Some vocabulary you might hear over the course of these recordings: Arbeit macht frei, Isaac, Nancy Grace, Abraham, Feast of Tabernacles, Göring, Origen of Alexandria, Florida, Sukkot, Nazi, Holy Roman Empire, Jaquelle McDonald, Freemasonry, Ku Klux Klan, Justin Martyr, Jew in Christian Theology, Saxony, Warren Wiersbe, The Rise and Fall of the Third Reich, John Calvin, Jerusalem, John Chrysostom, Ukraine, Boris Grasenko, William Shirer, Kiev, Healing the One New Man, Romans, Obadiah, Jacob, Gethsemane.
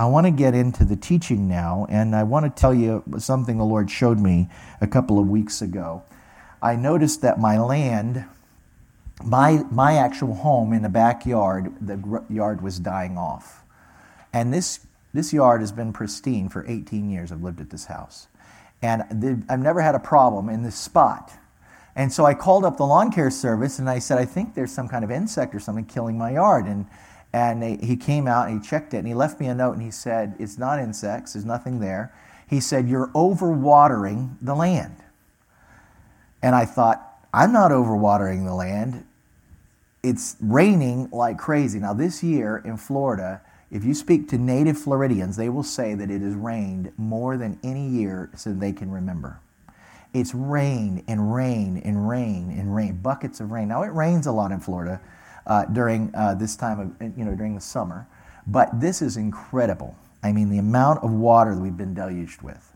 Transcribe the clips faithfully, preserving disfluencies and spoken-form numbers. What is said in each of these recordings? I want to get into the teaching now, and I want to tell you something the Lord showed me a couple of weeks ago. I noticed that my land, my my actual home in the backyard, the yard was dying off. And this this yard has been pristine for eighteen years. I've lived at this house. And the, I've never had a problem in this spot. And so I called up the lawn care service, and I said, I think there's some kind of insect or something killing my yard. And and they, he came out, and he checked it, and he left me a note, and he said, it's not insects, there's nothing there. He said, you're overwatering the land. And I thought, I'm not overwatering the land. It's raining like crazy. Now, this year in Florida, if you speak to native Floridians, they will say that it has rained more than any year since they can remember. It's rain and rain and rain and rain, buckets of rain. Now, it rains a lot in Florida uh, during uh, this time of, you know, during the summer, but this is incredible. I mean, the amount of water that we've been deluged with.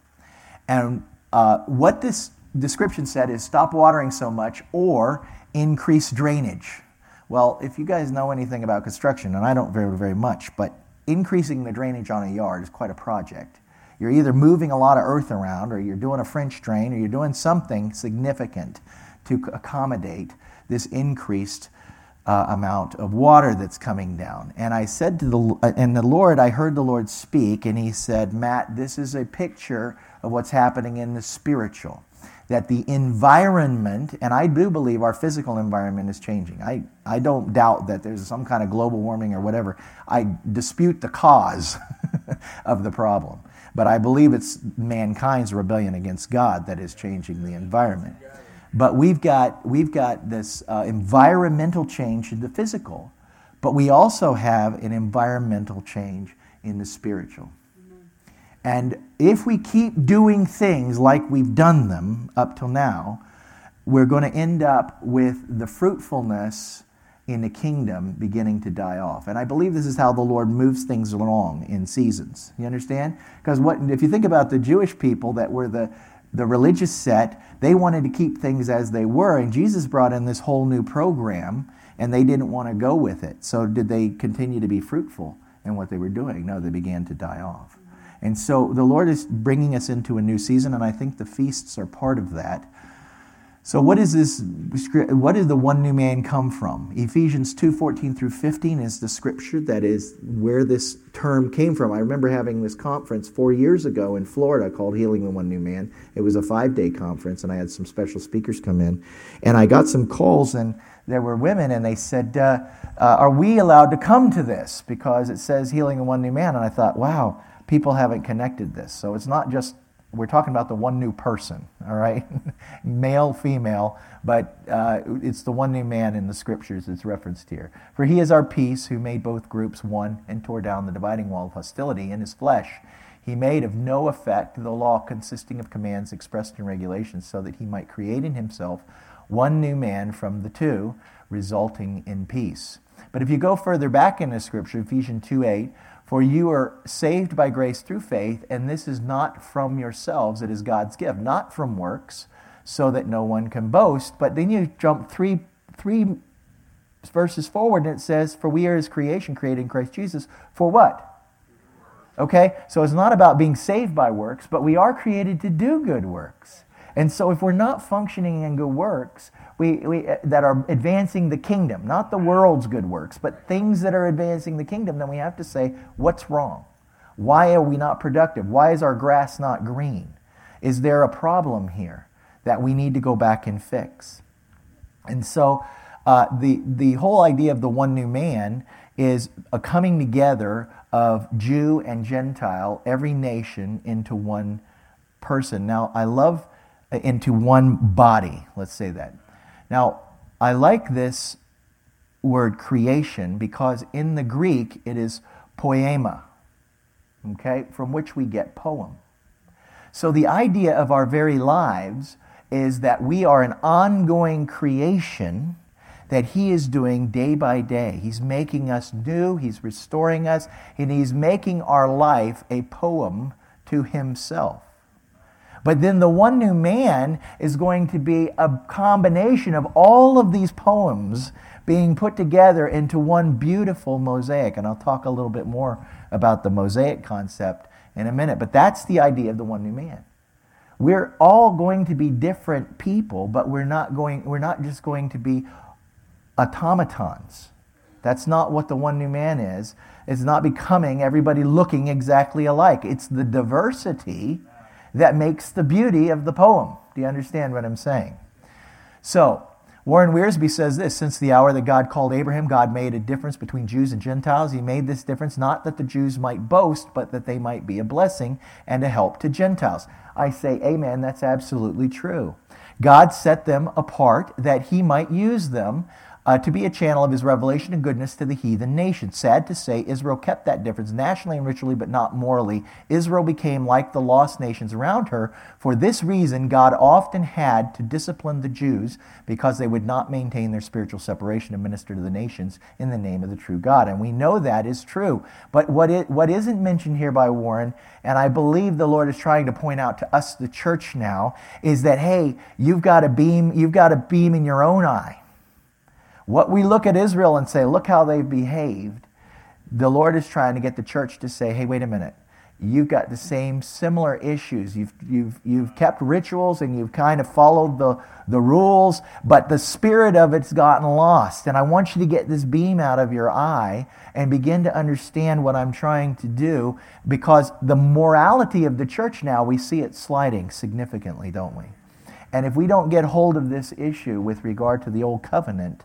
And uh, what this description said is stop watering so much or increase drainage. Well, if you guys know anything about construction, and I don't very, very much, but increasing the drainage on a yard is quite a project. You're either moving a lot of earth around, or you're doing a French drain, or you're doing something significant to accommodate this increased uh, amount of water that's coming down. And I said to the and the Lord, I heard the Lord speak, and he said, Matt, this is a picture of what's happening in the spiritual. That the environment, and I do believe our physical environment is changing. I, I don't doubt that there's some kind of global warming or whatever. I dispute the cause of the problem. But I believe it's mankind's rebellion against God that is changing the environment. But we've got we've got this uh, environmental change in the physical, but we also have an environmental change in the spiritual. And if we keep doing things like we've done them up till now, we're going to end up with the fruitfulness in the kingdom beginning to die off. And I believe this is how the Lord moves things along in seasons. You understand? Because what if you think about the Jewish people that were the, the religious set, they wanted to keep things as they were, and Jesus brought in this whole new program, and they didn't want to go with it. So did they continue to be fruitful in what they were doing? No, they began to die off. And so the Lord is bringing us into a new season, and I think the feasts are part of that. So what is this? What did the one new man come from? Ephesians two fourteen through fifteen is the scripture that is where this term came from. I remember having this conference four years ago in Florida called Healing the One New Man. It was a five-day conference, and I had some special speakers come in. And I got some calls, and there were women, and they said, uh, uh, are we allowed to come to this? Because it says Healing the One New Man. And I thought, wow. People haven't connected this. So it's not just, we're talking about the one new person, all right? Male, female, but uh, it's the one new man in the scriptures that's referenced here. For he is our peace, who made both groups one and tore down the dividing wall of hostility in his flesh. He made of no effect the law consisting of commands expressed in regulations, so that he might create in himself one new man from the two, resulting in peace. But if you go further back in the scripture, Ephesians two eight, for you are saved by grace through faith, and this is not from yourselves, it is God's gift, not from works, so that no one can boast. But then you jump three three verses forward, and it says, for we are his creation, created in Christ Jesus. For what? Okay, so it's not about being saved by works, but we are created to do good works. And so if we're not functioning in good works we, we that are advancing the kingdom, not the world's good works, but things that are advancing the kingdom, then we have to say, what's wrong? Why are we not productive? Why is our grass not green? Is there a problem here that we need to go back and fix? And so uh, the, the whole idea of the one new man is a coming together of Jew and Gentile, every nation into one person. Now, I love... into one body, let's say that. Now, I like this word creation because in the Greek it is poema, okay, from which we get poem. So the idea of our very lives is that we are an ongoing creation that he is doing day by day. He's making us new, he's restoring us, and he's making our life a poem to himself. But then the One New Man is going to be a combination of all of these poems being put together into one beautiful mosaic. And I'll talk a little bit more about the mosaic concept in a minute. But that's the idea of the One New Man. We're all going to be different people, but we're not going, we're not just going to be automatons. That's not what the One New Man is. It's not becoming everybody looking exactly alike. It's the diversity that makes the beauty of the poem. Do you understand what I'm saying? So, Warren Wiersbe says this: since the hour that God called Abraham, God made a difference between Jews and Gentiles. He made this difference not that the Jews might boast, but that they might be a blessing and a help to Gentiles. I say, amen, that's absolutely true. God set them apart that he might use them Uh, to be a channel of his revelation and goodness to the heathen nation. Sad to say, Israel kept that difference nationally and ritually, but not morally. Israel became like the lost nations around her. For this reason, God often had to discipline the Jews because they would not maintain their spiritual separation and minister to the nations in the name of the true God. And we know that is true. But what it, what isn't mentioned here by Warren, and I believe the Lord is trying to point out to us, the church now, is that, hey, you've got a beam, you've got a beam in your own eye. What we look at Israel and say, look how they've behaved, the Lord is trying to get the church to say, hey, wait a minute, you've got the same similar issues. You've you've you've kept rituals and you've kind of followed the, the rules, but the spirit of it's gotten lost. And I want you to get this beam out of your eye and begin to understand what I'm trying to do, because the morality of the church now, we see it sliding significantly, don't we? And if we don't get hold of this issue with regard to the old covenant,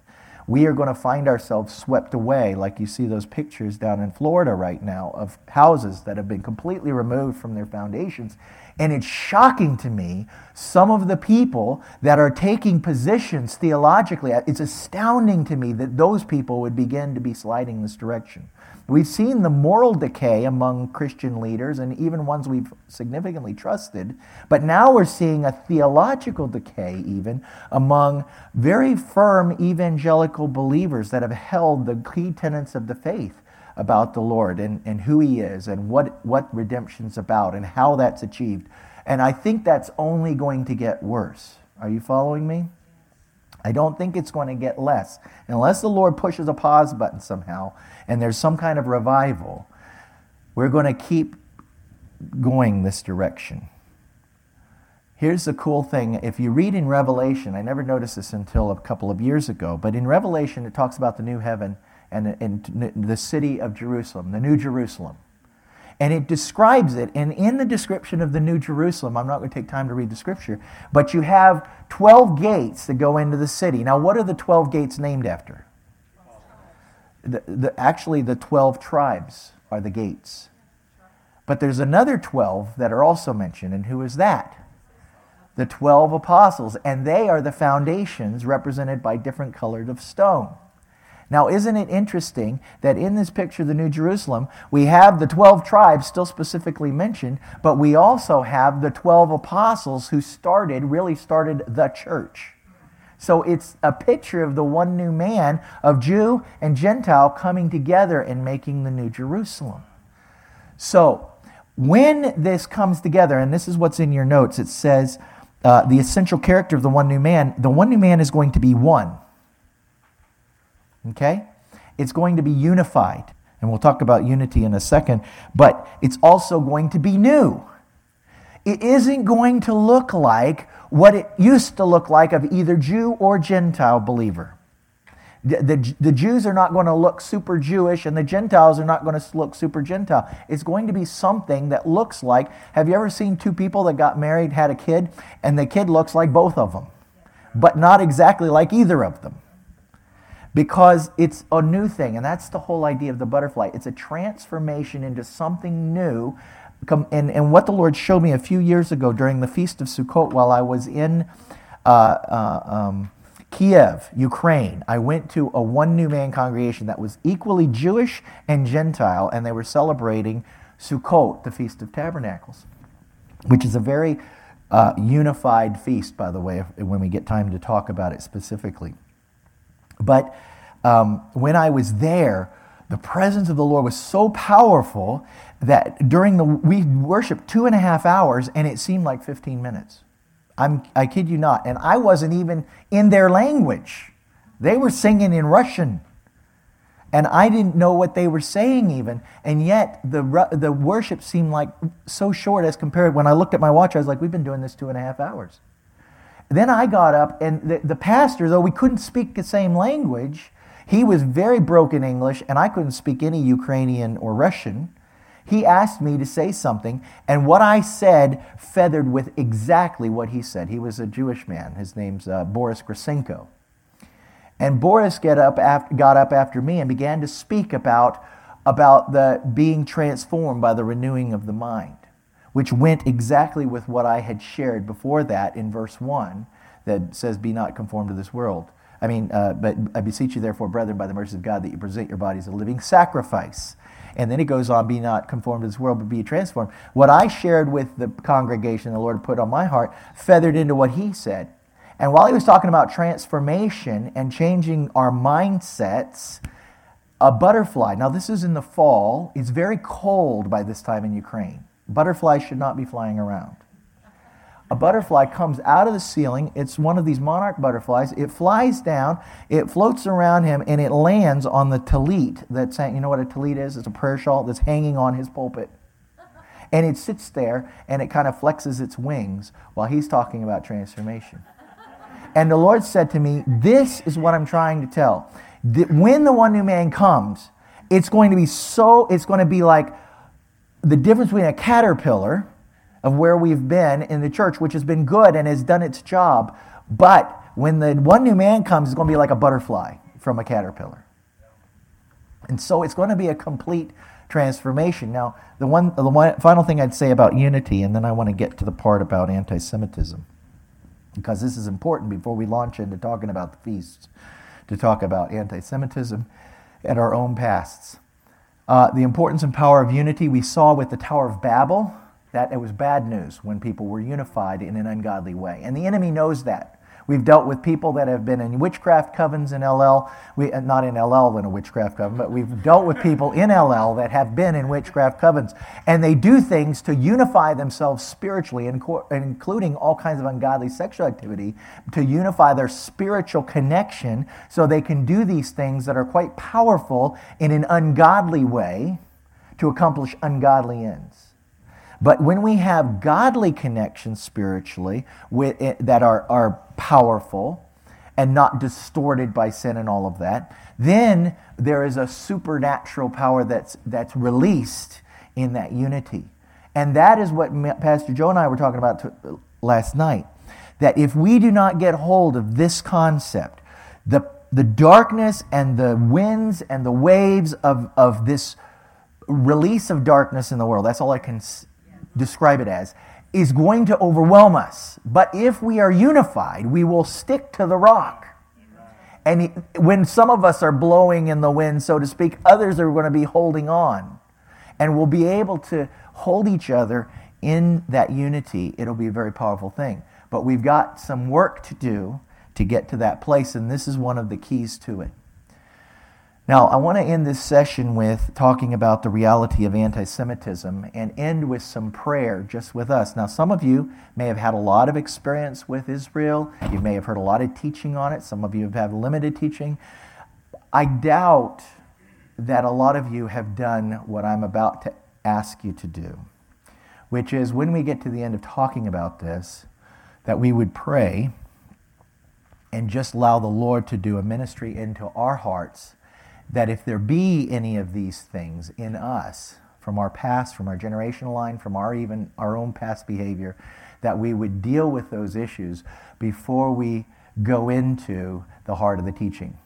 we are going to find ourselves swept away, like you see those pictures down in Florida right now of houses that have been completely removed from their foundations. And it's shocking to me, some of the people that are taking positions theologically, it's astounding to me that those people would begin to be sliding this direction. We've seen the moral decay among Christian leaders and even ones we've significantly trusted, but now we're seeing a theological decay even among very firm evangelical believers that have held the key tenets of the faith about the Lord and, and who he is and what, what redemption's about and how that's achieved. And I think that's only going to get worse. Are you following me? I don't think it's going to get less. Unless the Lord pushes a pause button somehow and there's some kind of revival, we're going to keep going this direction. Here's the cool thing. If you read in Revelation, I never noticed this until a couple of years ago, but in Revelation it talks about the new heaven and, and the city of Jerusalem, the New Jerusalem. And it describes it, and in the description of the New Jerusalem, I'm not going to take time to read the scripture, but you have twelve gates that go into the city. Now, what are the twelve gates named after? The, the, actually, the twelve tribes are the gates. But there's another twelve that are also mentioned, and who is that? The twelve apostles, and they are the foundations represented by different colors of stone. Now, isn't it interesting that in this picture of the New Jerusalem, we have the twelve tribes still specifically mentioned, but we also have the twelve apostles who started, really started the church. So it's a picture of the one new man, of Jew and Gentile coming together and making the New Jerusalem. So when this comes together, and this is what's in your notes, it says uh, the essential character of the one new man, the one new man is going to be one. Okay? It's going to be unified. And we'll talk about unity in a second. But it's also going to be new. It isn't going to look like what it used to look like of either Jew or Gentile believer. The, the, the Jews are not going to look super Jewish, and the Gentiles are not going to look super Gentile. It's going to be something that looks like, have you ever seen two people that got married, had a kid, and the kid looks like both of them, but not exactly like either of them? Because it's a new thing, and that's the whole idea of the butterfly. It's a transformation into something new. And, and what the Lord showed me a few years ago during the Feast of Sukkot while I was in uh, uh, um, Kiev, Ukraine, I went to a One New Man congregation that was equally Jewish and Gentile, and they were celebrating Sukkot, the Feast of Tabernacles, which is a very uh, unified feast, by the way, if, when we get time to talk about it specifically. But um, when I was there, The presence of the Lord was so powerful that during the, we worshiped two and a half hours and it seemed like fifteen minutes. I'm, I kid you not. And I wasn't even in their language. They were singing in Russian. And I didn't know what they were saying even. And yet the the worship seemed like so short as compared. When I looked at my watch, I was like, we've been doing this two and a half hours. Then I got up, and the, the pastor, though we couldn't speak the same language, he was very broken English, and I couldn't speak any Ukrainian or Russian. He asked me to say something, and what I said feathered with exactly what he said. He was a Jewish man. His name's uh, Boris Grasenko. And Boris get up after, got up after me and began to speak about, about the being transformed by the renewing of the mind, which went exactly with what I had shared before that in verse one that says, be not conformed to this world. I mean, uh, but I beseech you therefore, brethren, by the mercies of God, that you present your bodies a living sacrifice. And then it goes on, be not conformed to this world, but be transformed. What I shared with the congregation the Lord put on my heart feathered into what he said. And while he was talking about transformation and changing our mindsets, a butterfly, now this is in the fall, it's very cold by this time in Ukraine. Butterflies should not be flying around. A butterfly comes out of the ceiling. It's one of these monarch butterflies. It flies down, it floats around him, and it lands on the tallit. That's, you know what a tallit is? It's a prayer shawl that's hanging on his pulpit. And it sits there, and it kind of flexes its wings while he's talking about transformation. And the Lord said to me, this is what I'm trying to tell. When the one new man comes, it's going to be so, it's going to be like the difference between a caterpillar of where we've been in the church, which has been good and has done its job. But when the one new man comes, it's going to be like a butterfly from a caterpillar. And so it's going to be a complete transformation. Now, the one, the one final thing I'd say about unity, and then I want to get to the part about anti-Semitism, because this is important before we launch into talking about the feasts, to talk about anti-Semitism and our own pasts. Uh, the importance and power of unity we saw with the Tower of Babel, that it was bad news when people were unified in an ungodly way. And the enemy knows that. We've dealt with people that have been in witchcraft covens in L L. We, not in L L in a witchcraft coven, but we've dealt with people in L L that have been in witchcraft covens. And they do things to unify themselves spiritually, including all kinds of ungodly sexual activity, to unify their spiritual connection so they can do these things that are quite powerful in an ungodly way to accomplish ungodly ends. But when we have godly connections spiritually with it, that are, are powerful and not distorted by sin and all of that, then there is a supernatural power that's that's released in that unity. And that is what Pastor Joe and I were talking about to, last night, that if we do not get hold of this concept, the the darkness and the winds and the waves of, of this release of darkness in the world, that's all I can say, describe it as, is going to overwhelm us. But if we are unified, we will stick to the rock. And when some of us are blowing in the wind, so to speak, others are going to be holding on. And we'll be able to hold each other in that unity. It'll be a very powerful thing. But we've got some work to do to get to that place, and this is one of the keys to it. Now, I want to end this session with talking about the reality of anti-Semitism and end with some prayer just with us. Now, some of you may have had a lot of experience with Israel. You may have heard a lot of teaching on it. Some of you have had limited teaching. I doubt that a lot of you have done what I'm about to ask you to do, which is when we get to the end of talking about this, that we would pray and just allow the Lord to do a ministry into our hearts, that if there be any of these things in us, from our past, from our generational line, from our even our own past behavior, that we would deal with those issues before we go into the heart of the teaching.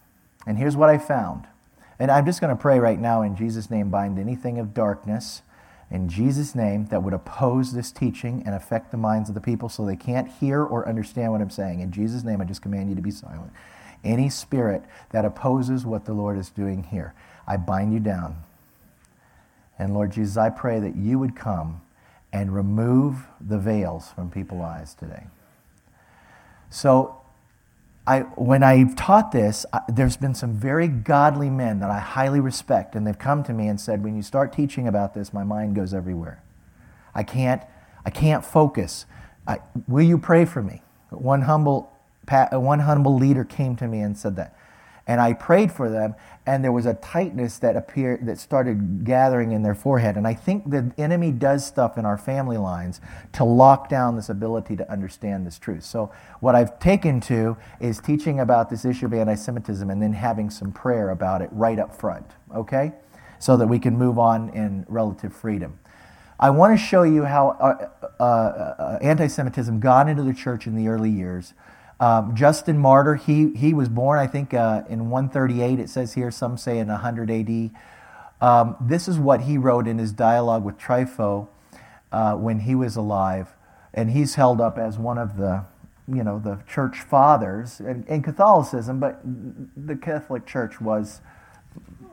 And here's what I found. And I'm just going to pray right now, in Jesus' name, bind anything of darkness, in Jesus' name, that would oppose this teaching and affect the minds of the people so they can't hear or understand what I'm saying. In Jesus' name, I just command you to be silent. Any spirit that opposes what the Lord is doing here, I bind you down. And Lord Jesus, I pray that you would come and remove the veils from people's eyes today. So I, when I've taught this, I, there's been some very godly men that I highly respect, and they've come to me and said, when you start teaching about this, my mind goes everywhere. I can't, I can't focus. I, will you pray for me? One humble, one humble leader came to me and said that. And I prayed for them, and there was a tightness that appeared, that started gathering in their forehead. And I think the enemy does stuff in our family lines to lock down this ability to understand this truth. So what I've taken to is teaching about this issue of anti-Semitism and then having some prayer about it right up front, okay? So that we can move on in relative freedom. I want to show you how uh, uh, uh, anti-Semitism got into the church in the early years. Um, Justin Martyr, he he was born, I think, uh, in one thirty-eight, it says here, some say in one hundred A D. Um, this is what he wrote in his dialogue with Trypho uh, when he was alive, and he's held up as one of the, you know, the church fathers in, in Catholicism, but the Catholic Church was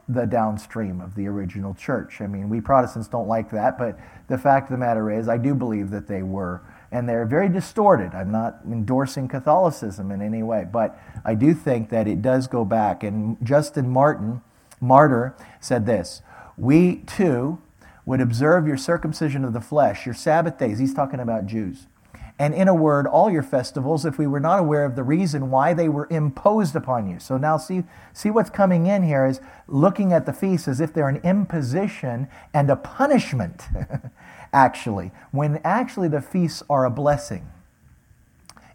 the downstream of the original church. I mean, we Protestants don't like that, but the fact of the matter is, I do believe that they were. And they're very distorted. I'm not endorsing Catholicism in any way, but I do think that it does go back. And Justin Martin, Martyr, said this: "We too would observe your circumcision of the flesh, your Sabbath days," he's talking about Jews, "and in a word, all your festivals, if we were not aware of the reason why they were imposed upon you." So now see, see what's coming in here is looking at the feasts as if they're an imposition and a punishment. Actually, when actually the feasts are a blessing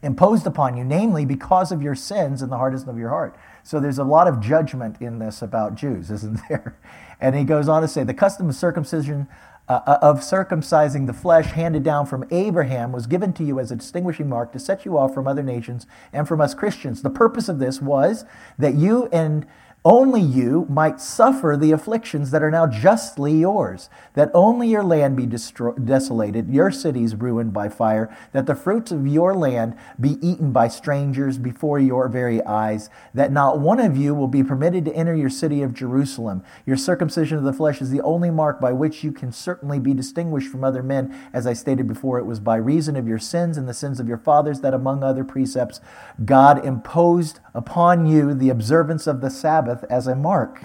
imposed upon you, namely because of your sins and the hardness of your heart. So there's a lot of judgment in this about Jews, isn't there? And he goes on to say, the custom of circumcision, uh, of circumcising the flesh handed down from Abraham was given to you as a distinguishing mark to set you off from other nations and from us Christians. The purpose of this was that you and only you might suffer the afflictions that are now justly yours, that only your land be destroy- desolated, your cities ruined by fire, that the fruits of your land be eaten by strangers before your very eyes, that not one of you will be permitted to enter your city of Jerusalem. Your circumcision of the flesh is the only mark by which you can certainly be distinguished from other men. As I stated before, it was by reason of your sins and the sins of your fathers that, among other precepts, God imposed upon you the observance of the Sabbath as a mark.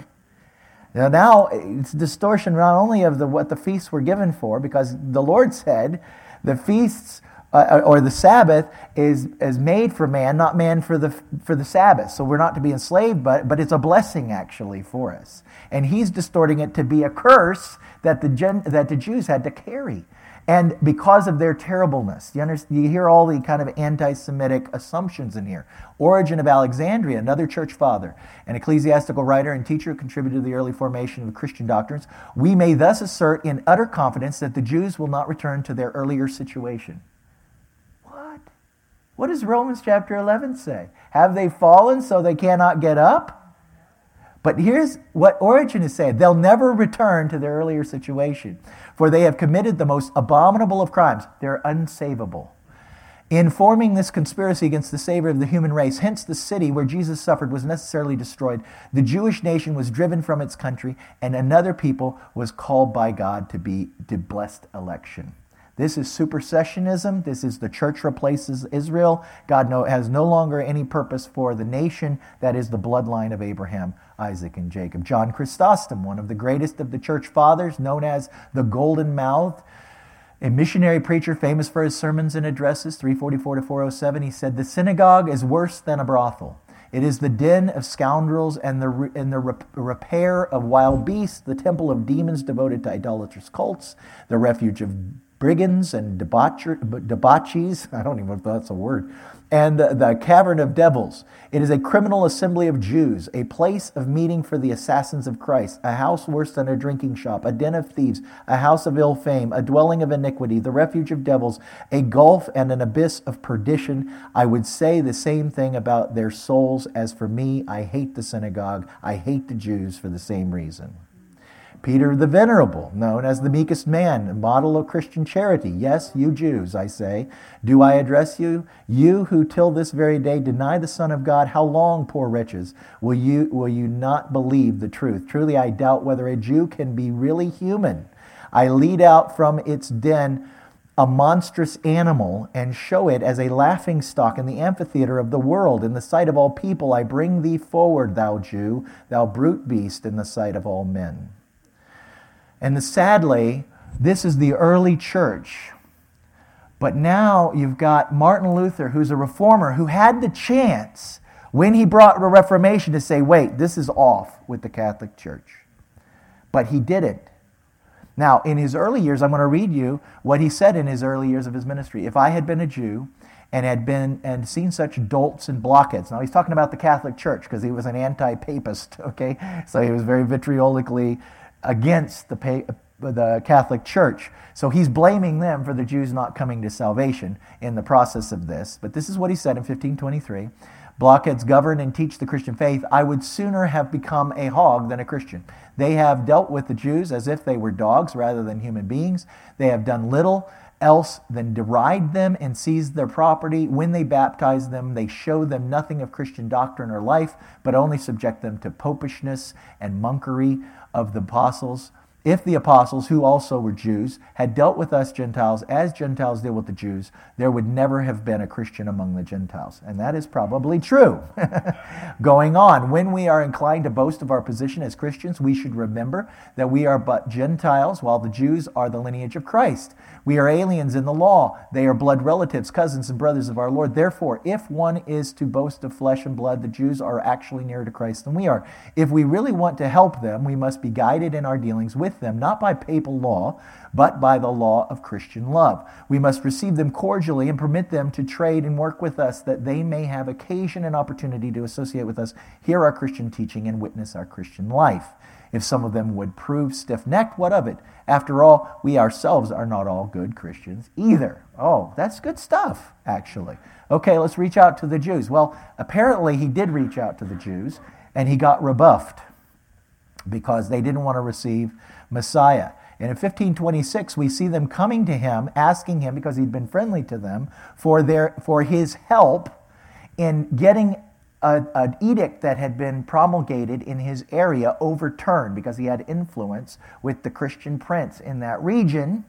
Now, now it's distortion not only of the what the feasts were given for, because the Lord said the feasts uh, or the Sabbath is is made for man, not man for the for the Sabbath. So we're not to be enslaved, but but it's a blessing actually for us. And he's distorting it to be a curse that the gen, that the Jews had to carry, and because of their terribleness. You understand, you hear all the kind of anti-Semitic assumptions in here. Origen of Alexandria, another church father, an ecclesiastical writer and teacher, contributed to the early formation of Christian doctrines. We may thus assert in utter confidence that the Jews will not return to their earlier situation. What? What does Romans chapter eleven say? Have they fallen so they cannot get up? But here's what Origen is saying. They'll never return to their earlier situation, for they have committed the most abominable of crimes. They're unsavable. In forming this conspiracy against the Savior of the human race, hence the city where Jesus suffered was necessarily destroyed. The Jewish nation was driven from its country, and another people was called by God to be the blessed election. This is supersessionism. This is the church replaces Israel. God no, has no longer any purpose for the nation that is the bloodline of Abraham, Isaac, and Jacob. John Chrysostom, one of the greatest of the church fathers, known as the Golden Mouth, a missionary preacher famous for his sermons and addresses, three forty-four to four oh seven, he said, "The synagogue is worse than a brothel. It is the den of scoundrels and the and the repair of wild beasts, the temple of demons devoted to idolatrous cults, the refuge of brigands and debaucher, debauchees, I don't even know if that's a word, and the, the cavern of devils. It is a criminal assembly of Jews, a place of meeting for the assassins of Christ, a house worse than a drinking shop, a den of thieves, a house of ill fame, a dwelling of iniquity, the refuge of devils, a gulf and an abyss of perdition. I would say the same thing about their souls. As for me, I hate the synagogue. I hate the Jews for the same reason." Peter the Venerable, known as the meekest man, a model of Christian charity. "Yes, you Jews, I say, do I address you? You who till this very day deny the Son of God, how long, poor wretches, will you, will you not believe the truth? Truly, I doubt whether a Jew can be really human. I lead out from its den a monstrous animal and show it as a laughingstock in the amphitheater of the world. In the sight of all people, I bring thee forward, thou Jew, thou brute beast, in the sight of all men. And the, sadly, this is the early church. But now you've got Martin Luther, who's a reformer, who had the chance when he brought the Reformation to say, wait, this is off with the Catholic Church. But he didn't. Now, in his early years, I'm going to read you what he said in his early years of his ministry. If I had been a Jew and had been and seen such dolts and blockheads. Now, he's talking about the Catholic Church because he was an anti-papist, okay? So he was very vitriolically against the pa- the Catholic Church. So he's blaming them for the Jews not coming to salvation in the process of this. But this is what he said in fifteen twenty-three. Blockheads govern and teach the Christian faith. I would sooner have become a hog than a Christian. They have dealt with the Jews as if they were dogs rather than human beings. They have done little else than deride them and seize their property. When they baptize them, they show them nothing of Christian doctrine or life, but only subject them to popishness and monkery of the apostles. If the apostles, who also were Jews, had dealt with us Gentiles as Gentiles deal with the Jews, there would never have been a Christian among the Gentiles. And that is probably true. Going on, when we are inclined to boast of our position as Christians, we should remember that we are but Gentiles, while the Jews are the lineage of Christ. We are aliens in the law. They are blood relatives, cousins, and brothers of our Lord. Therefore, if one is to boast of flesh and blood, the Jews are actually nearer to Christ than we are. If we really want to help them, we must be guided in our dealings with them, not by papal law, but by the law of Christian love. We must receive them cordially and permit them to trade and work with us, that they may have occasion and opportunity to associate with us, hear our Christian teaching, and witness our Christian life. If some of them would prove stiff-necked, what of it? After all, we ourselves are not all good Christians either. Oh, that's good stuff, actually. Okay, let's reach out to the Jews. Well, apparently he did reach out to the Jews, and he got rebuffed because they didn't want to receive Messiah. And in fifteen twenty-six, we see them coming to him, asking him, because he'd been friendly to them, for their for his help in getting a, an edict that had been promulgated in his area overturned, because he had influence with the Christian prince in that region.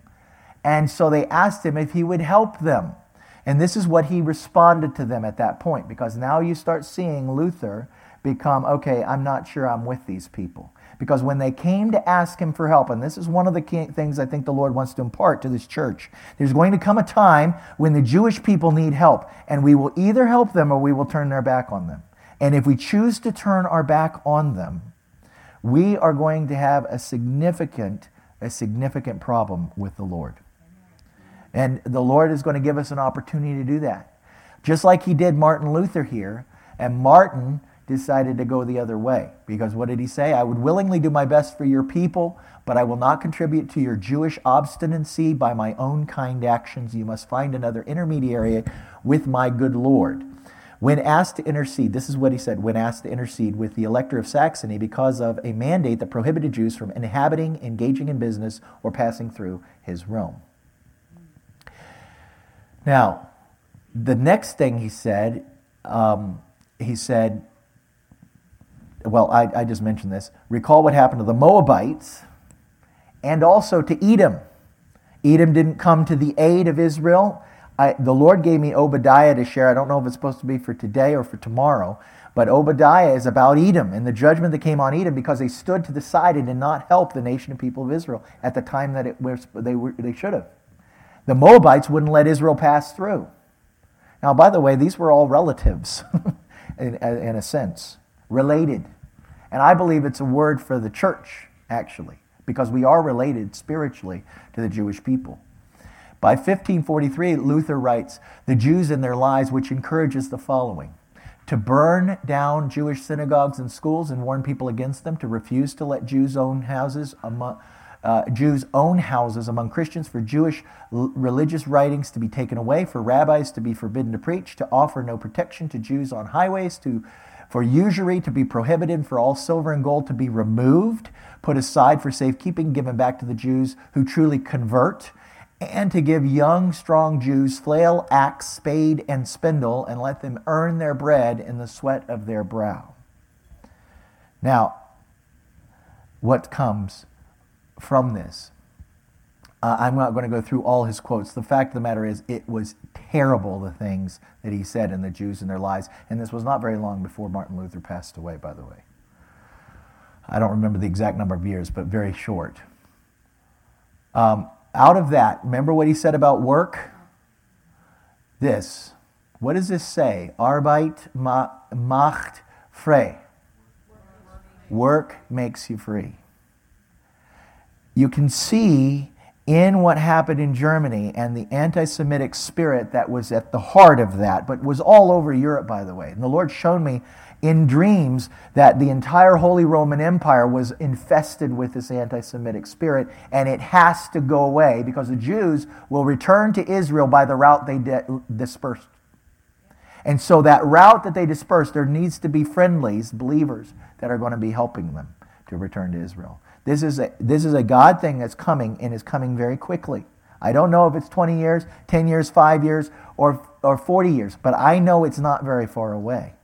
And so they asked him if he would help them. And this is what he responded to them at that point, because now you start seeing Luther become, okay, I'm not sure I'm with these people. Because when they came to ask him for help, and this is one of the things I think the Lord wants to impart to this church, there's going to come a time when the Jewish people need help, and we will either help them or we will turn our back on them. And if we choose to turn our back on them, we are going to have a significant, a significant problem with the Lord. And the Lord is going to give us an opportunity to do that. Just like he did Martin Luther here, and Martin decided to go the other way. Because what did he say? I would willingly do my best for your people, but I will not contribute to your Jewish obstinacy by my own kind actions. You must find another intermediary with my good Lord. When asked to intercede, this is what he said, when asked to intercede with the Elector of Saxony because of a mandate that prohibited Jews from inhabiting, engaging in business, or passing through his realm. Now, the next thing he said, um, he said, well, I, I just mentioned this. Recall what happened to the Moabites and also to Edom. Edom didn't come to the aid of Israel. I, the Lord gave me Obadiah to share. I don't know if it's supposed to be for today or for tomorrow, but Obadiah is about Edom and the judgment that came on Edom because they stood to the side and did not help the nation and people of Israel at the time that it was, they, were, they should have. The Moabites wouldn't let Israel pass through. Now, by the way, these were all relatives in, in a sense. Related. And I believe it's a word for the church, actually, because we are related spiritually to the Jewish people. By fifteen forty-three, Luther writes, "The Jews in their lies," which encourages the following: to burn down Jewish synagogues and schools and warn people against them, to refuse to let Jews own houses among Uh, Jews' own houses among Christians, for Jewish l- religious writings to be taken away, for rabbis to be forbidden to preach, to offer no protection to Jews on highways, to for usury to be prohibited, for all silver and gold to be removed, put aside for safekeeping, given back to the Jews who truly convert, and to give young, strong Jews flail, axe, spade, and spindle, and let them earn their bread in the sweat of their brow. Now, what comes from this Uh, I'm not going to go through all his quotes. The fact of the matter is, it was terrible, the things that he said, and the Jews and their lies. And this was not very long before Martin Luther passed away, by the way. I don't remember the exact number of years, but very short. Um, out of that, remember what he said about work? This. What does this say? Arbeit macht frei. Work makes you free. You can see in what happened in Germany and the anti-Semitic spirit that was at the heart of that, but was all over Europe, by the way. And the Lord showed me in dreams that the entire Holy Roman Empire was infested with this anti-Semitic spirit, and it has to go away because the Jews will return to Israel by the route they de- dispersed. And so that route that they dispersed, there needs to be friendlies, believers, that are going to be helping them to return to Israel. This is a, this is a God thing that's coming, and is coming very quickly. I don't know if it's twenty years, ten years, five years, or or forty years, but I know it's not very far away.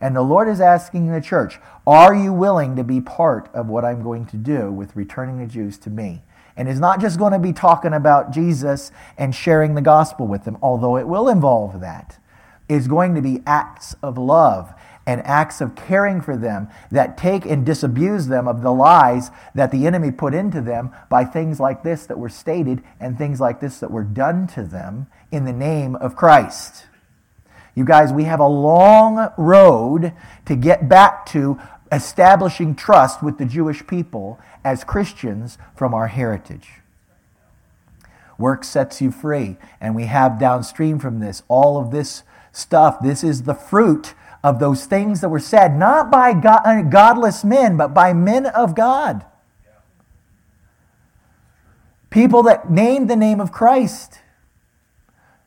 And the Lord is asking the church, are you willing to be part of what I'm going to do with returning the Jews to me? And it's not just going to be talking about Jesus and sharing the gospel with them, although it will involve that. It's going to be acts of love and acts of caring for them that take and disabuse them of the lies that the enemy put into them by things like this that were stated and things like this that were done to them in the name of Christ. You guys, we have a long road to get back to establishing trust with the Jewish people as Christians from our heritage. Work sets you free, and we have downstream from this all of this stuff. This is the fruit of those things that were said, not by God, godless men, but by men of God. People that named the name of Christ.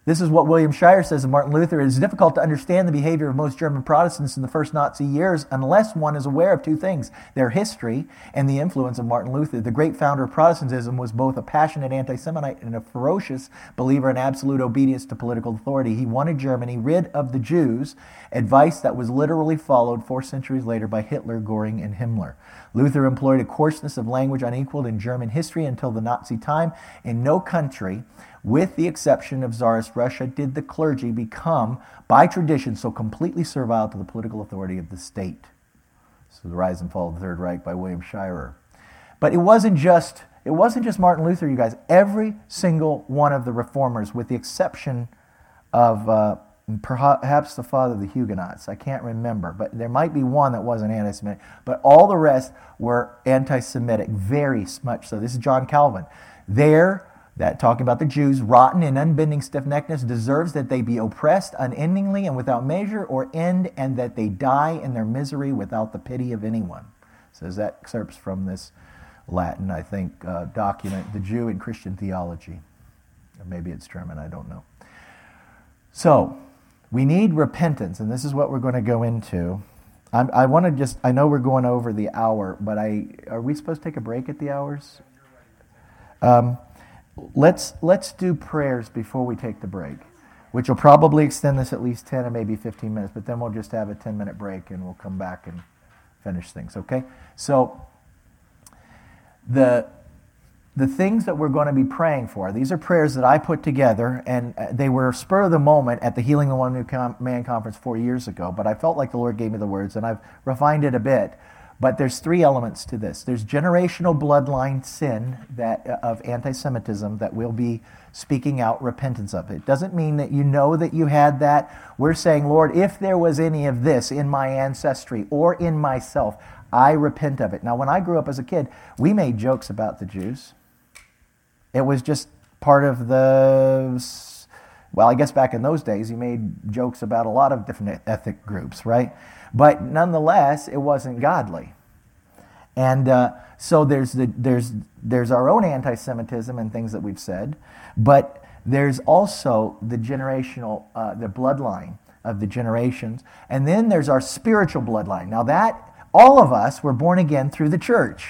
This is what William Shirer says of Martin Luther. It is difficult to understand the behavior of most German Protestants in the first Nazi years unless one is aware of two things: their history and the influence of Martin Luther. The great founder of Protestantism was both a passionate anti-Semite and a ferocious believer in absolute obedience to political authority. He wanted Germany rid of the Jews, advice that was literally followed four centuries later by Hitler, Göring, and Himmler. Luther employed a coarseness of language unequaled in German history until the Nazi time. In no country, with the exception of Tsarist Russia, did the clergy become, by tradition, so completely servile to the political authority of the state. So The Rise and Fall of the Third Reich by William Shirer. But it wasn't just it wasn't just Martin Luther, you guys. Every single one of the reformers, with the exception of uh, perhaps the father of the Huguenots, I can't remember, but there might be one that wasn't anti-Semitic, but all the rest were anti-Semitic, very much so. This is John Calvin. There, that talking about the Jews, rotten and unbending stiff-neckedness deserves that they be oppressed unendingly and without measure or end, and that they die in their misery without the pity of anyone. Says that excerpts from this Latin, I think, uh, document, The Jew in Christian Theology. Or maybe it's German, I don't know. So, we need repentance, and this is what we're going to go into. I'm, I want to just, I know we're going over the hour, but I are we supposed to take a break at the hours? Um... Let's let's do prayers before we take the break, which will probably extend this at least ten or maybe fifteen minutes, but then we'll just have a ten-minute break and we'll come back and finish things, okay? So the the things that we're going to be praying for, these are prayers that I put together, and they were spur of the moment at the Healing the One New Man conference four years ago, but I felt like the Lord gave me the words, and I've refined it a bit. But there's three elements to this. There's generational bloodline sin that of anti-Semitism that we'll be speaking out repentance of. It doesn't mean that you know that you had that. We're saying, Lord, if there was any of this in my ancestry or in myself, I repent of it. Now, when I grew up as a kid, we made jokes about the Jews. It was just part of the... Well, I guess back in those days, you made jokes about a lot of different ethnic groups, right? But nonetheless, it wasn't godly. And uh, so there's the, there's there's our own anti-Semitism and things that we've said, but there's also the generational, uh, the bloodline of the generations. And then there's our spiritual bloodline. Now that, all of us were born again through the church.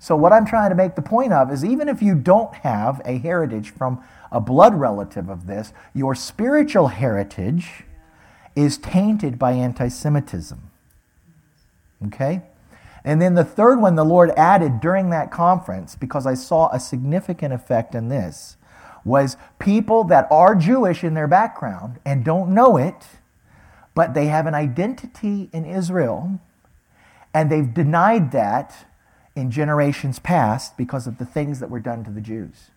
So what I'm trying to make the point of is, even if you don't have a heritage from a blood relative of this, your spiritual heritage is tainted by anti-Semitism. Okay? And then the third one the Lord added during that conference, because I saw a significant effect in this, was people that are Jewish in their background and don't know it, but they have an identity in Israel, and they've denied that in generations past because of the things that were done to the Jews.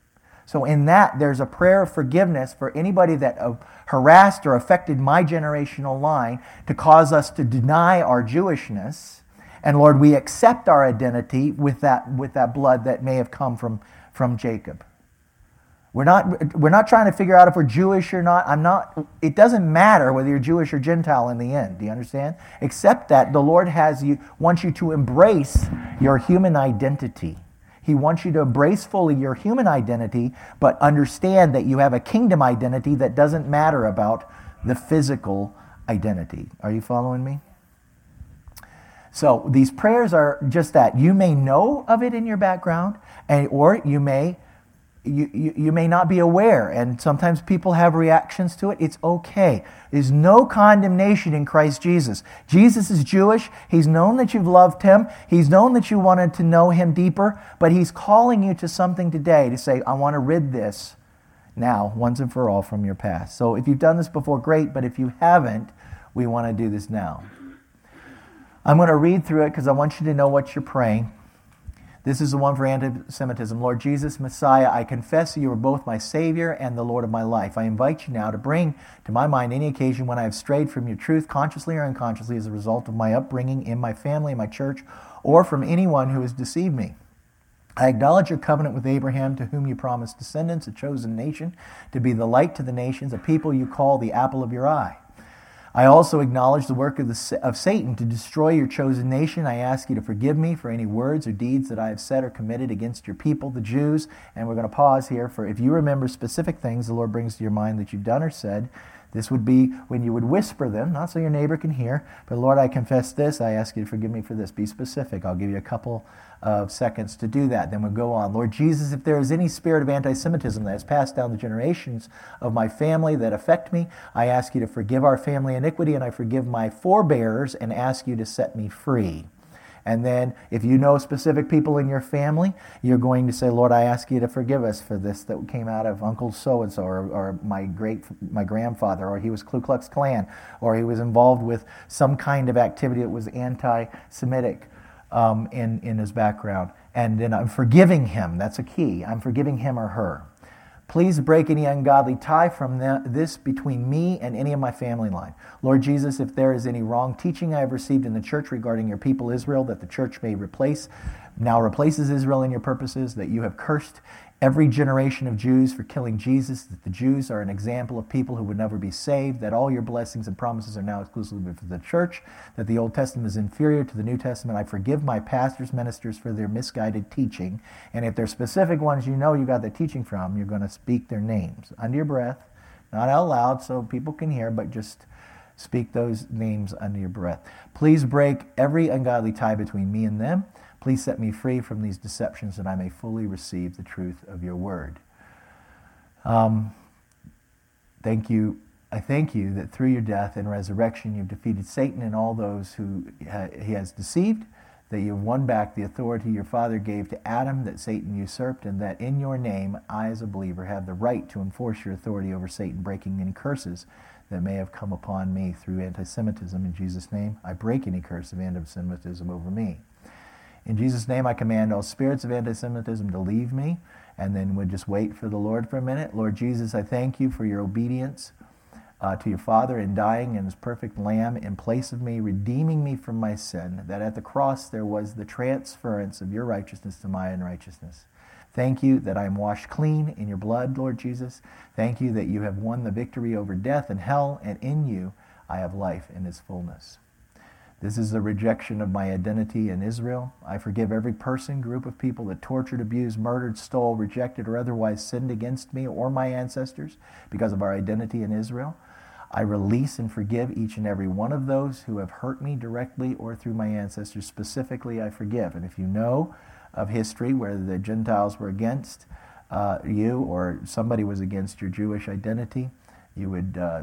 So in that, there's a prayer of forgiveness for anybody that uh, harassed or affected my generational line to cause us to deny our Jewishness. And Lord, we accept our identity with that with that blood that may have come from, from Jacob. We're not we're not trying to figure out if we're Jewish or not. I'm not. It doesn't matter whether you're Jewish or Gentile in the end. Do you understand? Except that the Lord has you wants you to embrace your human identity. He wants you to embrace fully your human identity, but understand that you have a kingdom identity that doesn't matter about the physical identity. Are you following me? So these prayers are just that. You may know of it in your background, and or you may you, you, you may not be aware, and sometimes people have reactions to it. It's okay. There's no condemnation in Christ Jesus. Jesus is Jewish. He's known that you've loved him. He's known that you wanted to know him deeper, but he's calling you to something today to say, I want to rid this now, once and for all, from your past. So if you've done this before, great, but if you haven't, we want to do this now. I'm going to read through it because I want you to know what you're praying. This is the one for anti-Semitism. Lord Jesus, Messiah, I confess you are both my Savior and the Lord of my life. I invite you now to bring to my mind any occasion when I have strayed from your truth, consciously or unconsciously, as a result of my upbringing in my family, in my church, or from anyone who has deceived me. I acknowledge your covenant with Abraham, to whom you promised descendants, a chosen nation, to be the light to the nations, a people you call the apple of your eye. I also acknowledge the work of, the, of Satan to destroy your chosen nation. I ask you to forgive me for any words or deeds that I have said or committed against your people, the Jews. And we're going to pause here for if you remember specific things the Lord brings to your mind that you've done or said. This would be when you would whisper them, not so your neighbor can hear. But Lord, I confess this. I ask you to forgive me for this. Be specific. I'll give you a couple of seconds to do that. Then we'll go on. Lord Jesus, if there is any spirit of anti-Semitism that has passed down the generations of my family that affect me, I ask you to forgive our family iniquity, and I forgive my forebears and ask you to set me free. And then if you know specific people in your family, you're going to say, Lord, I ask you to forgive us for this that came out of Uncle so-and-so or, or my great my grandfather, or he was Ku Klux Klan, or he was involved with some kind of activity that was anti-Semitic um, in, in his background. And then I'm forgiving him. That's a key. I'm forgiving him or her. Please break any ungodly tie from this between me and any of my family line. Lord Jesus, if there is any wrong teaching I have received in the church regarding your people Israel, that the church may replace, now replaces Israel in your purposes, that you have cursed every generation of Jews for killing Jesus, that the Jews are an example of people who would never be saved, that all your blessings and promises are now exclusively for the church, that the Old Testament is inferior to the New Testament. I forgive my pastors, ministers for their misguided teaching. And if there's specific ones you know you got the teaching from, you're going to speak their names under your breath, not out loud so people can hear, but just speak those names under your breath. Please break every ungodly tie between me and them. Please set me free from these deceptions that I may fully receive the truth of your word. Um, thank you. I thank you that through your death and resurrection you've defeated Satan and all those who he has deceived, that you've won back the authority your father gave to Adam that Satan usurped, and that in your name I as a believer have the right to enforce your authority over Satan, breaking any curses that may have come upon me through anti-Semitism. In Jesus' name, I break any curse of anti-Semitism over me. In Jesus' name, I command all spirits of anti-Semitism to leave me. And then we'll just wait for the Lord for a minute. Lord Jesus, I thank you for your obedience uh, to your Father in dying in his perfect Lamb in place of me, redeeming me from my sin, that at the cross there was the transference of your righteousness to my unrighteousness. Thank you that I am washed clean in your blood, Lord Jesus. Thank you that you have won the victory over death and hell, and in you I have life in its fullness. This is the rejection of my identity in Israel. I forgive every person, group of people that tortured, abused, murdered, stole, rejected, or otherwise sinned against me or my ancestors because of our identity in Israel. I release and forgive each and every one of those who have hurt me directly or through my ancestors. Specifically, I forgive. And if you know of history where the Gentiles were against uh, you or somebody was against your Jewish identity, you would uh,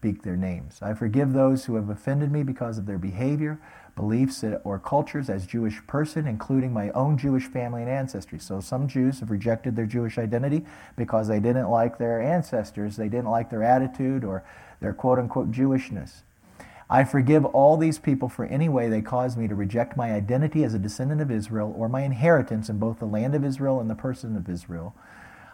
speak their names. I forgive those who have offended me because of their behavior, beliefs, or cultures as Jewish person, including my own Jewish family and ancestry. So some Jews have rejected their Jewish identity because they didn't like their ancestors, they didn't like their attitude or their quote-unquote Jewishness. I forgive all these people for any way they caused me to reject my identity as a descendant of Israel or my inheritance in both the land of Israel and the person of Israel.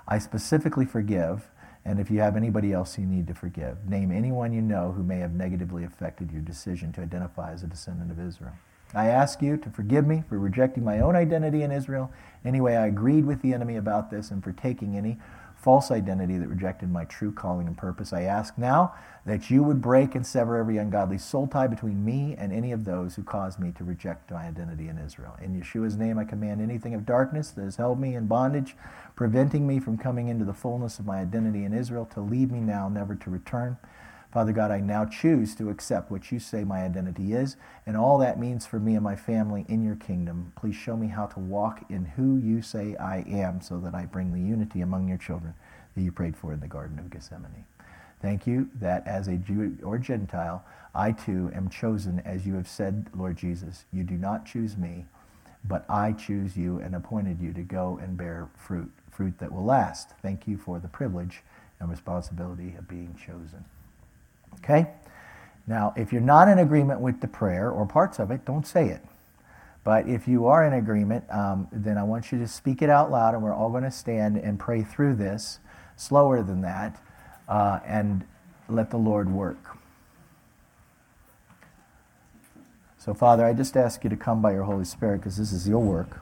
I specifically forgive, and if you have anybody else you need to forgive, name anyone you know who may have negatively affected your decision to identify as a descendant of Israel. I ask you to forgive me for rejecting my own identity in Israel, any way I agreed with the enemy about this, and for taking any false identity that rejected my true calling and purpose. I ask now that you would break and sever every ungodly soul tie between me and any of those who caused me to reject my identity in Israel. In Yeshua's name, I command anything of darkness that has held me in bondage, preventing me from coming into the fullness of my identity in Israel, to leave me now, never to return. Father God, I now choose to accept what you say my identity is, and all that means for me and my family in your kingdom. Please show me how to walk in who you say I am, so that I bring the unity among your children that you prayed for in the Garden of Gethsemane. Thank you that as a Jew or Gentile, I too am chosen, as you have said, Lord Jesus. You do not choose me, but I choose you and appointed you to go and bear fruit, fruit that will last. Thank you for the privilege and responsibility of being chosen. Okay? Now, if you're not in agreement with the prayer or parts of it, don't say it. But if you are in agreement, um, then I want you to speak it out loud, and we're all going to stand and pray through this, slower than that, Uh, and let the Lord work. So, Father, I just ask you to come by your Holy Spirit, because this is your work.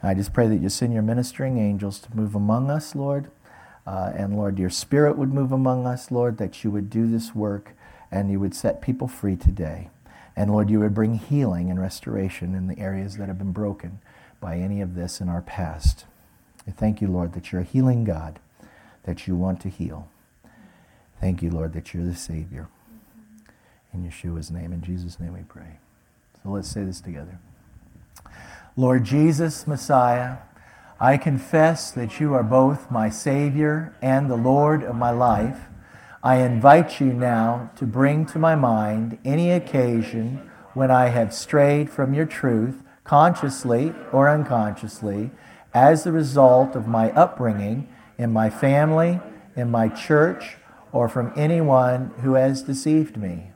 And I just pray that you send your ministering angels to move among us, Lord. Uh, and, Lord, your Spirit would move among us, Lord, that you would do this work and you would set people free today. And, Lord, you would bring healing and restoration in the areas that have been broken by any of this in our past. I thank you, Lord, that you're a healing God, that you want to heal. Thank you, Lord, that you're the Savior. In Yeshua's name, in Jesus' name we pray. So let's say this together. Lord Jesus, Messiah, I confess that you are both my Savior and the Lord of my life. I invite you now to bring to my mind any occasion when I have strayed from your truth, consciously or unconsciously, as the result of my upbringing, in my family, in my church, or from anyone who has deceived me.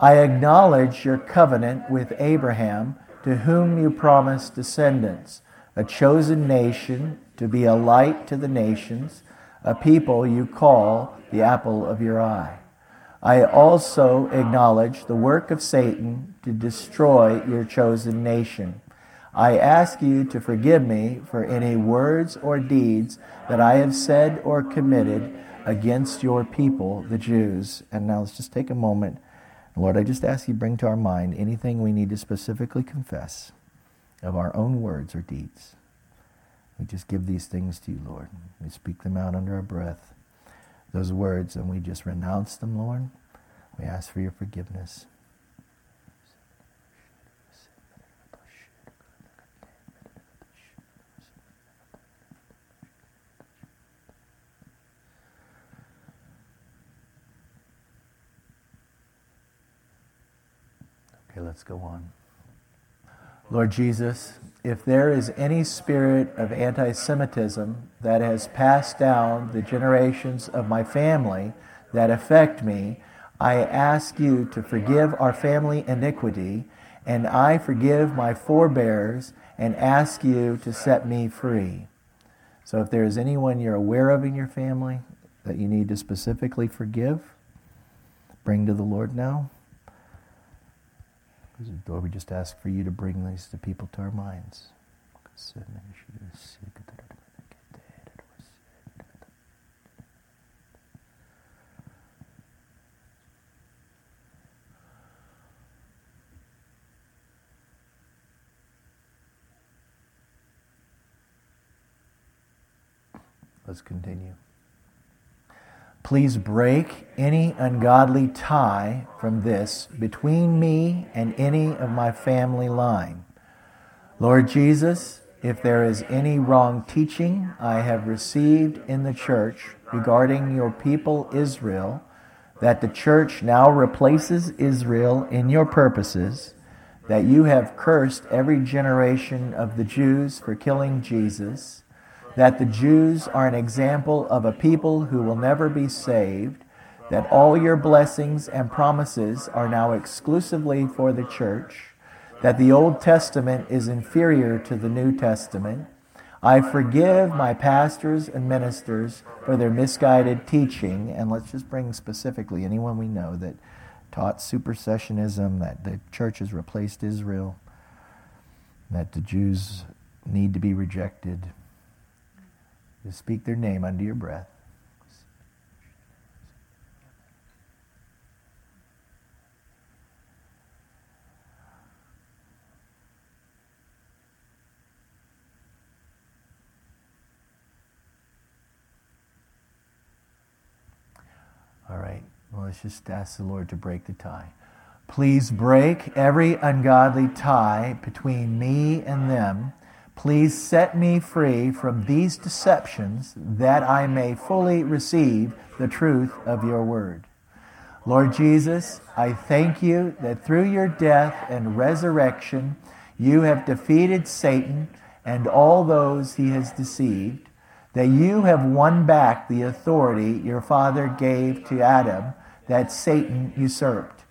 I acknowledge your covenant with Abraham, to whom you promised descendants, a chosen nation to be a light to the nations, a people you call the apple of your eye. I also acknowledge the work of Satan to destroy your chosen nation. I ask you to forgive me for any words or deeds that I have said or committed against your people, the Jews. And now let's just take a moment. Lord, I just ask you bring to our mind anything we need to specifically confess of our own words or deeds. We just give these things to you, Lord. We speak them out under our breath, those words, and we just renounce them, Lord. We ask for your forgiveness. Okay, let's go on. Lord Jesus, if there is any spirit of anti-Semitism that has passed down the generations of my family that affect me, I ask you to forgive our family iniquity, and I forgive my forebears and ask you to set me free. So if there is anyone you're aware of in your family that you need to specifically forgive, bring to the Lord now. Lord, we just ask for you to bring these to people to our minds. Let's continue. Please break any ungodly tie from this between me and any of my family line. Lord Jesus, if there is any wrong teaching I have received in the church regarding your people Israel that the church now replaces Israel in your purposes, that you have cursed every generation of the Jews for killing Jesus, that the Jews are an example of a people who will never be saved, that all your blessings and promises are now exclusively for the church, that the Old Testament is inferior to the New Testament. I forgive my pastors and ministers for their misguided teaching. And let's just bring specifically anyone we know that taught supersessionism, that the church has replaced Israel, that the Jews need to be rejected. Just speak their name under your breath. All right, well, let's just ask the Lord to break the tie. Please break every ungodly tie between me and them. Please set me free from these deceptions that I may fully receive the truth of your word. Lord Jesus, I thank you that through your death and resurrection, you have defeated Satan and all those he has deceived, that you have won back the authority your father gave to Adam that Satan usurped,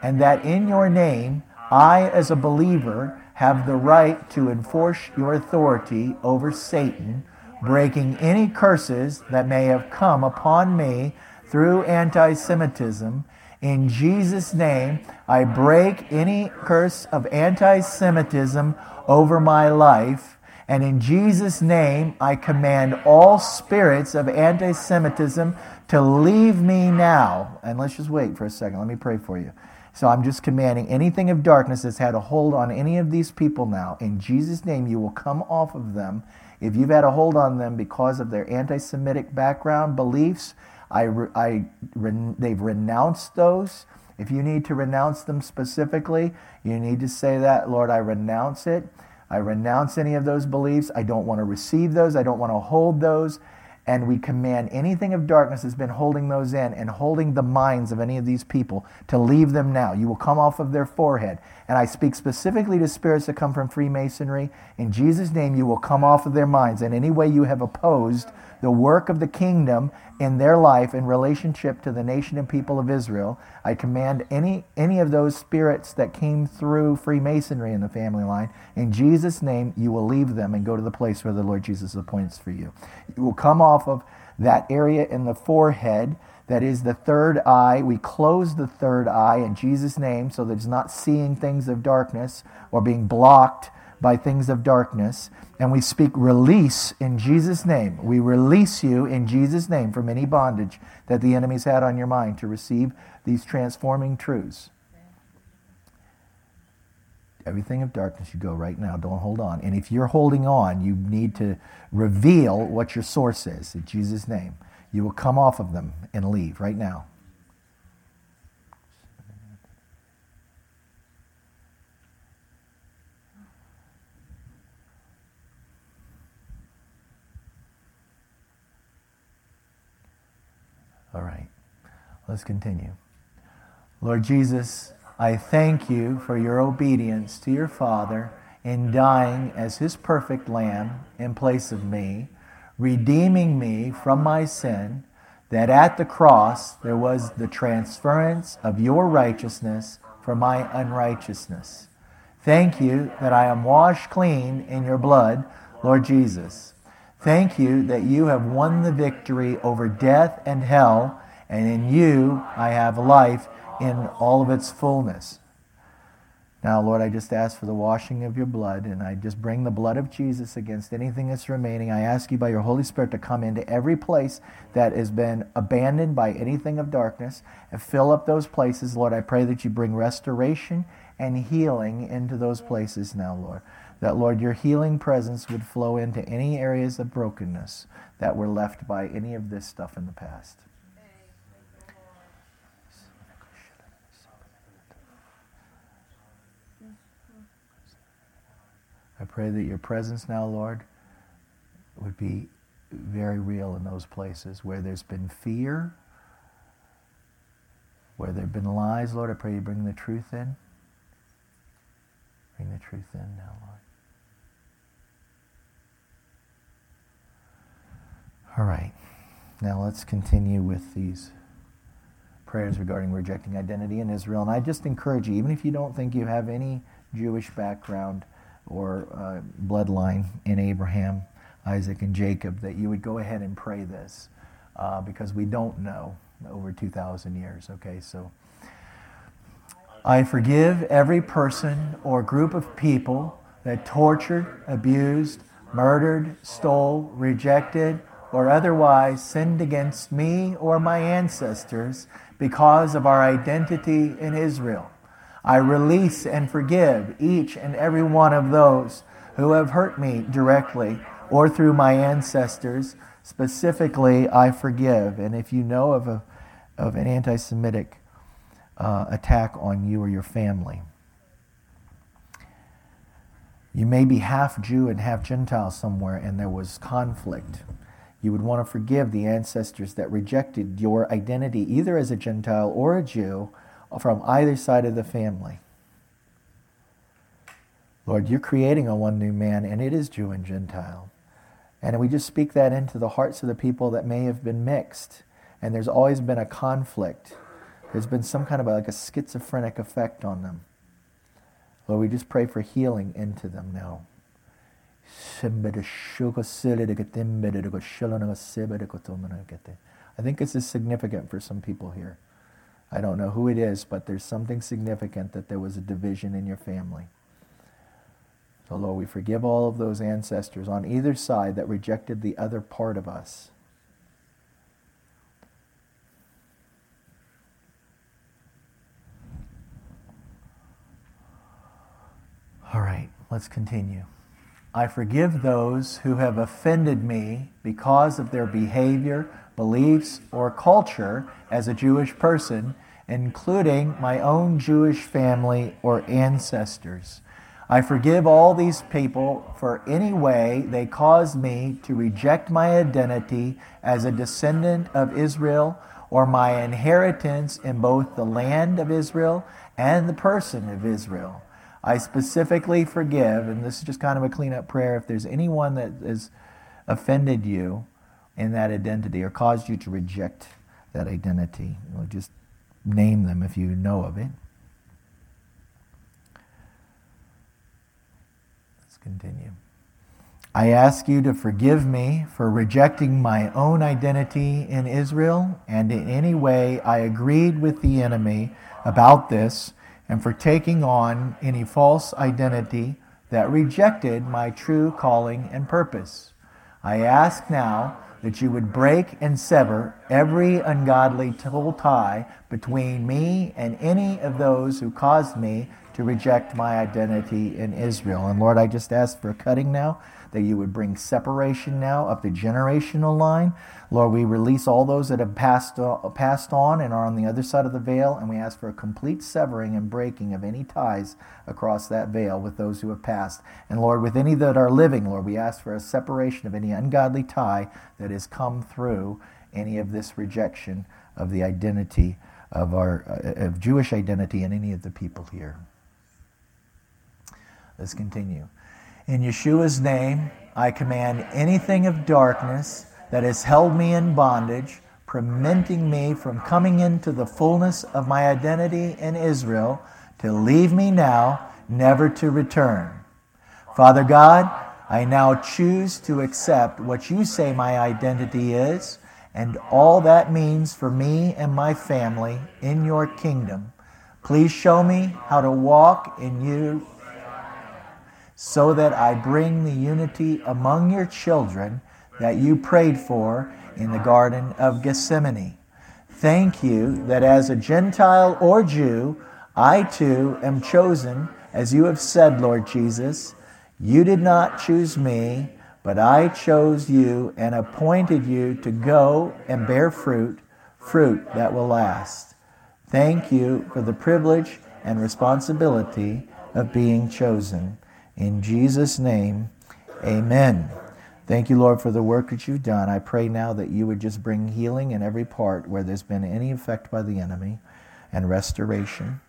and that in your name I, as a believer, have the right to enforce your authority over Satan, breaking any curses that may have come upon me through anti-Semitism. In Jesus' name, I break any curse of anti-Semitism over my life. And in Jesus' name, I command all spirits of anti-Semitism to leave me now. And let's just wait for a second. Let me pray for you. So I'm just commanding anything of darkness that's had a hold on any of these people now. In Jesus' name, you will come off of them. If you've had a hold on them because of their anti-Semitic background beliefs, I, re- I re- they've renounced those. If you need to renounce them specifically, you need to say that, Lord, I renounce it. I renounce any of those beliefs. I don't want to receive those. I don't want to hold those. And we command anything of darkness that's been holding those in and holding the minds of any of these people to leave them now. You will come off of their forehead. And I speak specifically to spirits that come from Freemasonry. In Jesus' name, you will come off of their minds. And any way you have opposed the work of the kingdom in their life in relationship to the nation and people of Israel, I command any any of those spirits that came through Freemasonry in the family line, in Jesus' name, you will leave them and go to the place where the Lord Jesus appoints for you. You will come off of that area in the forehead that is the third eye. We close the third eye in Jesus' name so that it's not seeing things of darkness or being blocked by things of darkness. And we speak release in Jesus' name. We release you in Jesus' name from any bondage that the enemy's had on your mind to receive these transforming truths. Everything of darkness, you go right now. Don't hold on. And if you're holding on, you need to reveal what your source is in Jesus' name. You will come off of them and leave right now. All right, let's continue. Lord Jesus, I thank you for your obedience to your Father in dying as his perfect lamb in place of me, redeeming me from my sin, that at the cross there was the transference of your righteousness for my unrighteousness. Thank you that I am washed clean in your blood, Lord Jesus. Thank you that you have won the victory over death and hell, and in you I have life in all of its fullness. Now, Lord, I just ask for the washing of your blood, and I just bring the blood of Jesus against anything that's remaining. I ask you by your Holy Spirit to come into every place that has been abandoned by anything of darkness and fill up those places. Lord, I pray that you bring restoration and healing into those places now, Lord. That, Lord, your healing presence would flow into any areas of brokenness that were left by any of this stuff in the past. I pray that your presence now, Lord, would be very real in those places where there's been fear, Where there have been lies, Lord, I pray you bring the truth in. Bring the truth in now, Lord. All right, now let's continue with these prayers regarding rejecting identity in Israel. And I just encourage you, even if you don't think you have any Jewish background or uh, bloodline in Abraham, Isaac, and Jacob, that you would go ahead and pray this, uh, because we don't know over two thousand years, okay? So, I forgive every person or group of people that tortured, abused, murdered, stole, rejected, or otherwise sinned against me or my ancestors because of our identity in Israel. I release and forgive each and every one of those who have hurt me directly or through my ancestors. Specifically, I forgive. And if you know of a, of an anti-Semitic uh, attack on you or your family, you may be half Jew and half Gentile somewhere, and there was conflict. You would want to forgive the ancestors that rejected your identity, either as a Gentile or a Jew, from either side of the family. Lord, you're creating a one new man, and it is Jew and Gentile. And we just speak that into the hearts of the people that may have been mixed. And there's always been a conflict. There's been some kind of a, like a schizophrenic effect on them. Lord, we just pray for healing into them now. I think this is significant for some people here. I don't know who it is, but there's something significant that there was a division in your family. So, Lord, we forgive all of those ancestors on either side that rejected the other part of us. All right, let's continue. I forgive those who have offended me because of their behavior, beliefs, or culture as a Jewish person, including my own Jewish family or ancestors. I forgive all these people for any way they caused me to reject my identity as a descendant of Israel or my inheritance in both the land of Israel and the person of Israel. I specifically forgive, and this is just kind of a cleanup prayer, if there's anyone that has offended you in that identity or caused you to reject that identity. We'll just name them if you know of it. Let's continue. I ask you to forgive me for rejecting my own identity in Israel and in any way I agreed with the enemy about this, and for taking on any false identity that rejected my true calling and purpose. I ask now that you would break and sever every ungodly tie between me and any of those who caused me to reject my identity in Israel. And Lord, I just ask for cutting now, that you would bring separation now up the generational line. Lord, we release all those that have passed, uh, passed on and are on the other side of the veil, and we ask for a complete severing and breaking of any ties across that veil with those who have passed. And Lord, with any that are living, Lord, we ask for a separation of any ungodly tie that has come through any of this rejection of the identity of our uh, of Jewish identity in any of the people here. Let's continue. In Yeshua's name, I command anything of darkness that has held me in bondage, preventing me from coming into the fullness of my identity in Israel, to leave me now, never to return. Father God, I now choose to accept what you say my identity is and all that means for me and my family in your kingdom. Please show me how to walk in you, so that I bring the unity among your children that you prayed for in the Garden of Gethsemane. Thank you that as a Gentile or Jew, I too am chosen, as you have said, Lord Jesus. You did not choose me, but I chose you and appointed you to go and bear fruit, fruit that will last. Thank you for the privilege and responsibility of being chosen. In Jesus' name, amen. Thank you, Lord, for the work that you've done. I pray now that you would just bring healing in every part where there's been any effect by the enemy. and restoration.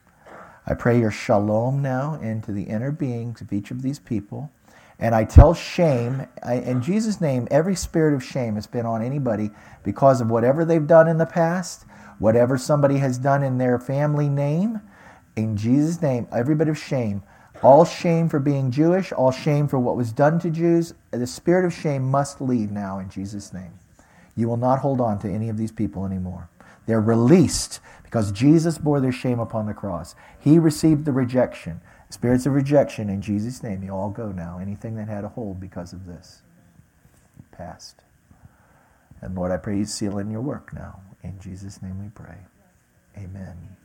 I pray your shalom now into the inner beings of each of these people. And I tell shame, I, in Jesus' name, every spirit of shame has been on anybody because of whatever they've done in the past, whatever somebody has done in their family name. In Jesus' name, every bit of shame, all shame for being Jewish, all shame for what was done to Jews, the spirit of shame must leave now in Jesus' name. You will not hold on to any of these people anymore. They're released because Jesus bore their shame upon the cross. He received the rejection. Spirits of rejection, in Jesus' name, you all go now. Anything that had a hold because of this, past. And Lord, I pray you seal in your work now. In Jesus' name we pray. Amen.